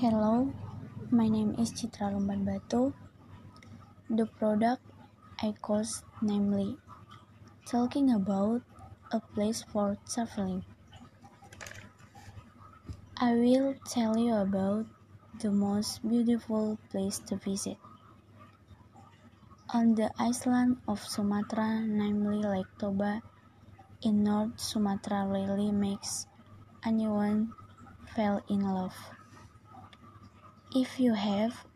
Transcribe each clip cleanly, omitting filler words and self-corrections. Hello, my name is Citra Lumban Batu. The product I chose namely talking about a place for traveling. I will tell you about the most beautiful place to visit on the island of Sumatra, namely Lake Toba in North Sumatra, really makes anyone fall in love. If you have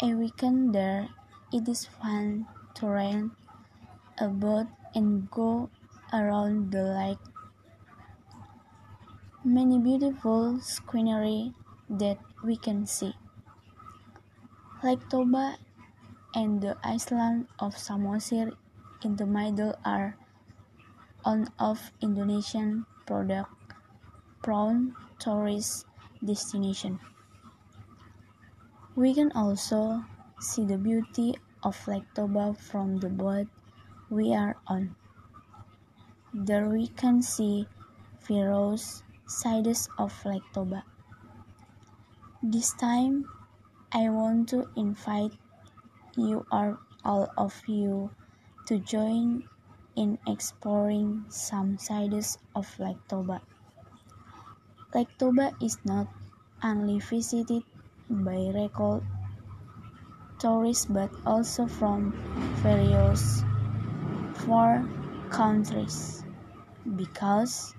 a weekend there, it is fun to rent a boat and go around the lake. Many beautiful scenery that we can see. Lake Toba and the island of Samosir in the middle are one of Indonesian product prone tourist destination. We can also see the beauty of Lake Toba from the boat we are on. There we can see various sides of Lake Toba. This time, I want to invite you or all of you to join in exploring some sides of Lake Toba. Lake Toba is not only visited by record tourists but also from various foreign countries, because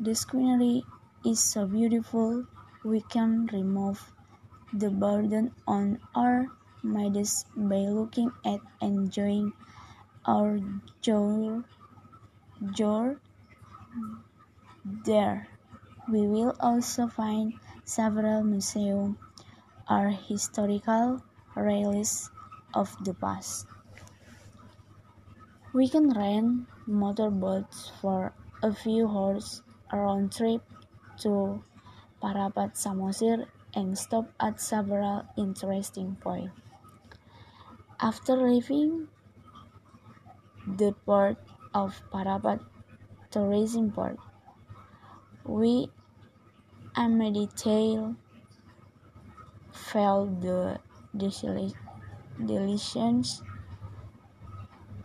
the scenery is so beautiful we can remove the burden on our minds by looking at and enjoying our journey there. We will also find several museums or historical relics of the past. We can rent motorboats for a few hours round trip to Parapat Samosir and stop at several interesting points. After leaving the port of Parapat Tourism Port, we immediately felt the delicious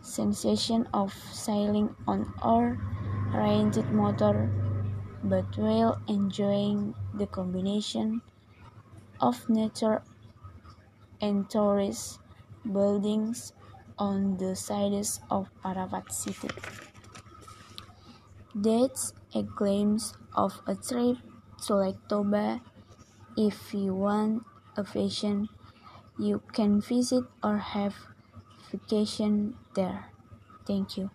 sensation of sailing on our rented motor, but while enjoying the combination of nature and tourist buildings on the sides of Parapat City. That's a glimpse of a trip to Lake Toba. If you want a vacation, you can visit or have vacation there. Thank you.